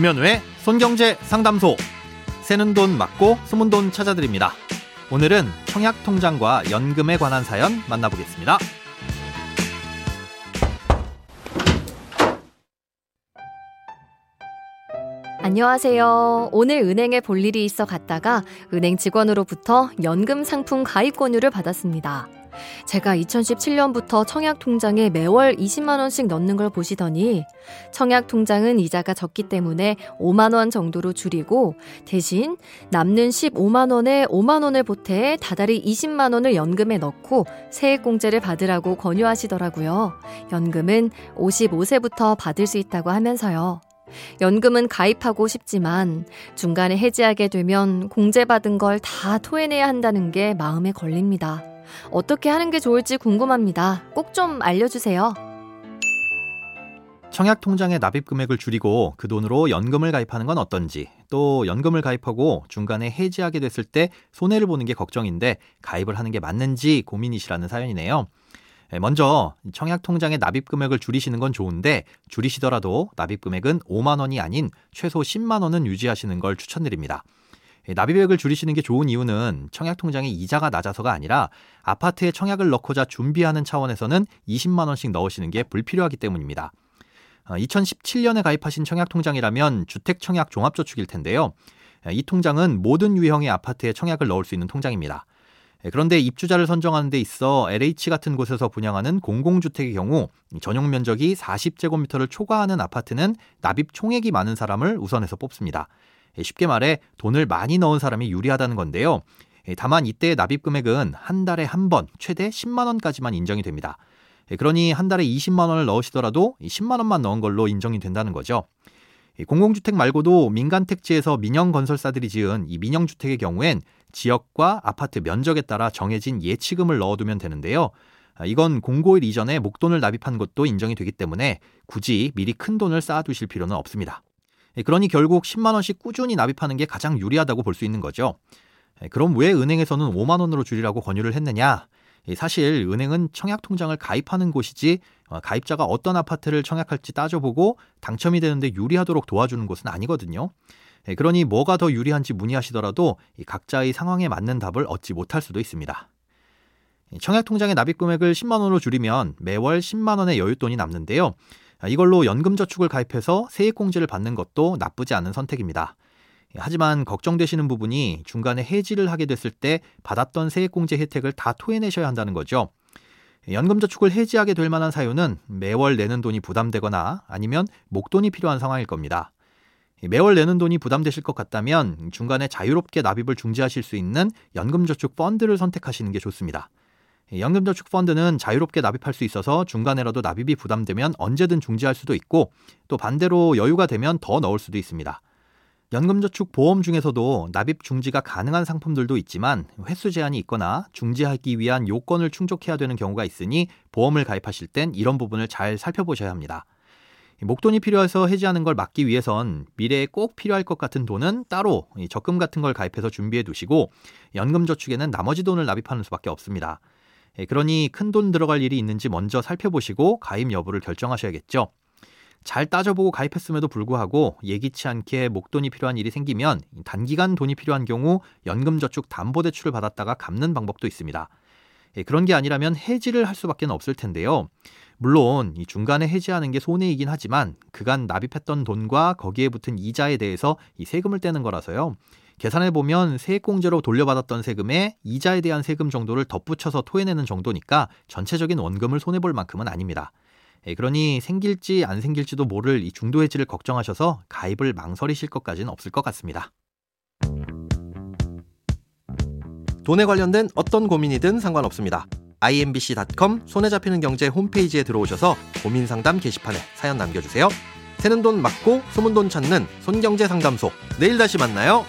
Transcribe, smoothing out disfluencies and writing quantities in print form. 김현우의 손경제 상담소. 새는 돈 막고 숨은 돈 찾아드립니다. 오늘은 청약통장과 연금에 관한 사연 만나보겠습니다. 안녕하세요. 오늘 은행에 볼 일이 있어 갔다가 은행 직원으로부터 연금 상품 가입 권유를 받았습니다. 제가 2017년부터 청약통장에 매월 20만원씩 넣는 걸 보시더니 청약통장은 이자가 적기 때문에 5만원 정도로 줄이고 대신 남는 15만원에 5만원을 보태해 다달이 20만원을 연금에 넣고 세액공제를 받으라고 권유하시더라고요. 연금은 55세부터 받을 수 있다고 하면서요. 연금은 가입하고 싶지만 중간에 해지하게 되면 공제받은 걸 다 토해내야 한다는 게 마음에 걸립니다. 어떻게 하는 게 좋을지 궁금합니다. 꼭 좀 알려주세요. 청약통장의 납입금액을 줄이고 그 돈으로 연금을 가입하는 건 어떤지, 또 연금을 가입하고 중간에 해지하게 됐을 때 손해를 보는 게 걱정인데 가입을 하는 게 맞는지 고민이시라는 사연이네요. 먼저 청약통장의 납입금액을 줄이시는 건 좋은데 줄이시더라도 납입금액은 5만 원이 아닌 최소 10만 원은 유지하시는 걸 추천드립니다. 납입액을 줄이시는 게 좋은 이유는 청약통장의 이자가 낮아서가 아니라 아파트에 청약을 넣고자 준비하는 차원에서는 20만 원씩 넣으시는 게 불필요하기 때문입니다. 2017년에 가입하신 청약통장이라면 주택청약 종합저축일 텐데요. 이 통장은 모든 유형의 아파트에 청약을 넣을 수 있는 통장입니다. 그런데 입주자를 선정하는 데 있어 LH 같은 곳에서 분양하는 공공주택의 경우 전용 면적이 40제곱미터를 초과하는 아파트는 납입 총액이 많은 사람을 우선해서 뽑습니다. 쉽게 말해 돈을 많이 넣은 사람이 유리하다는 건데요. 다만 이때의 납입금액은 한 달에 한 번 최대 10만 원까지만 인정이 됩니다. 그러니 한 달에 20만 원을 넣으시더라도 10만 원만 넣은 걸로 인정이 된다는 거죠. 공공주택 말고도 민간택지에서 민영건설사들이 지은 이 민영주택의 경우엔 지역과 아파트 면적에 따라 정해진 예치금을 넣어두면 되는데요. 이건 공고일 이전에 목돈을 납입한 것도 인정이 되기 때문에 굳이 미리 큰 돈을 쌓아두실 필요는 없습니다. 그러니 결국 10만 원씩 꾸준히 납입하는 게 가장 유리하다고 볼 수 있는 거죠. 그럼 왜 은행에서는 5만 원으로 줄이라고 권유를 했느냐? 사실 은행은 청약통장을 가입하는 곳이지 가입자가 어떤 아파트를 청약할지 따져보고 당첨이 되는데 유리하도록 도와주는 곳은 아니거든요. 그러니 뭐가 더 유리한지 문의하시더라도 각자의 상황에 맞는 답을 얻지 못할 수도 있습니다. 청약통장의 납입금액을 10만 원으로 줄이면 매월 10만 원의 여윳돈이 남는데요. 이걸로 연금저축을 가입해서 세액공제를 받는 것도 나쁘지 않은 선택입니다. 하지만 걱정되시는 부분이 중간에 해지를 하게 됐을 때 받았던 세액공제 혜택을 다 토해내셔야 한다는 거죠. 연금저축을 해지하게 될 만한 사유는 매월 내는 돈이 부담되거나 아니면 목돈이 필요한 상황일 겁니다. 매월 내는 돈이 부담되실 것 같다면 중간에 자유롭게 납입을 중지하실 수 있는 연금저축 펀드를 선택하시는 게 좋습니다. 연금저축 펀드는 자유롭게 납입할 수 있어서 중간에라도 납입이 부담되면 언제든 중지할 수도 있고 또 반대로 여유가 되면 더 넣을 수도 있습니다. 연금저축 보험 중에서도 납입 중지가 가능한 상품들도 있지만 횟수 제한이 있거나 중지하기 위한 요건을 충족해야 되는 경우가 있으니 보험을 가입하실 땐 이런 부분을 잘 살펴보셔야 합니다. 목돈이 필요해서 해지하는 걸 막기 위해선 미래에 꼭 필요할 것 같은 돈은 따로 적금 같은 걸 가입해서 준비해 두시고 연금저축에는 나머지 돈을 납입하는 수밖에 없습니다. 그러니 큰돈 들어갈 일이 있는지 먼저 살펴보시고 가입 여부를 결정하셔야겠죠. 잘 따져보고 가입했음에도 불구하고 예기치 않게 목돈이 필요한 일이 생기면 단기간 돈이 필요한 경우 연금저축담보대출을 받았다가 갚는 방법도 있습니다. 그런 게 아니라면 해지를 할 수밖에 없을 텐데요. 물론 이 중간에 해지하는 게 손해이긴 하지만 그간 납입했던 돈과 거기에 붙은 이자에 대해서 이 세금을 떼는 거라서요. 계산해보면 세액공제로 돌려받았던 세금에 이자에 대한 세금 정도를 덧붙여서 토해내는 정도니까 전체적인 원금을 손해볼 만큼은 아닙니다. 그러니 생길지 안 생길지도 모를 이 중도 해지를 걱정하셔서 가입을 망설이실 것까지는 없을 것 같습니다. 돈에 관련된 어떤 고민이든 상관없습니다. imbc.com 손에 잡히는 경제 홈페이지에 들어오셔서 고민상담 게시판에 사연 남겨주세요. 새는 돈 막고 숨은 돈 찾는 손경제 상담소. 내일 다시 만나요.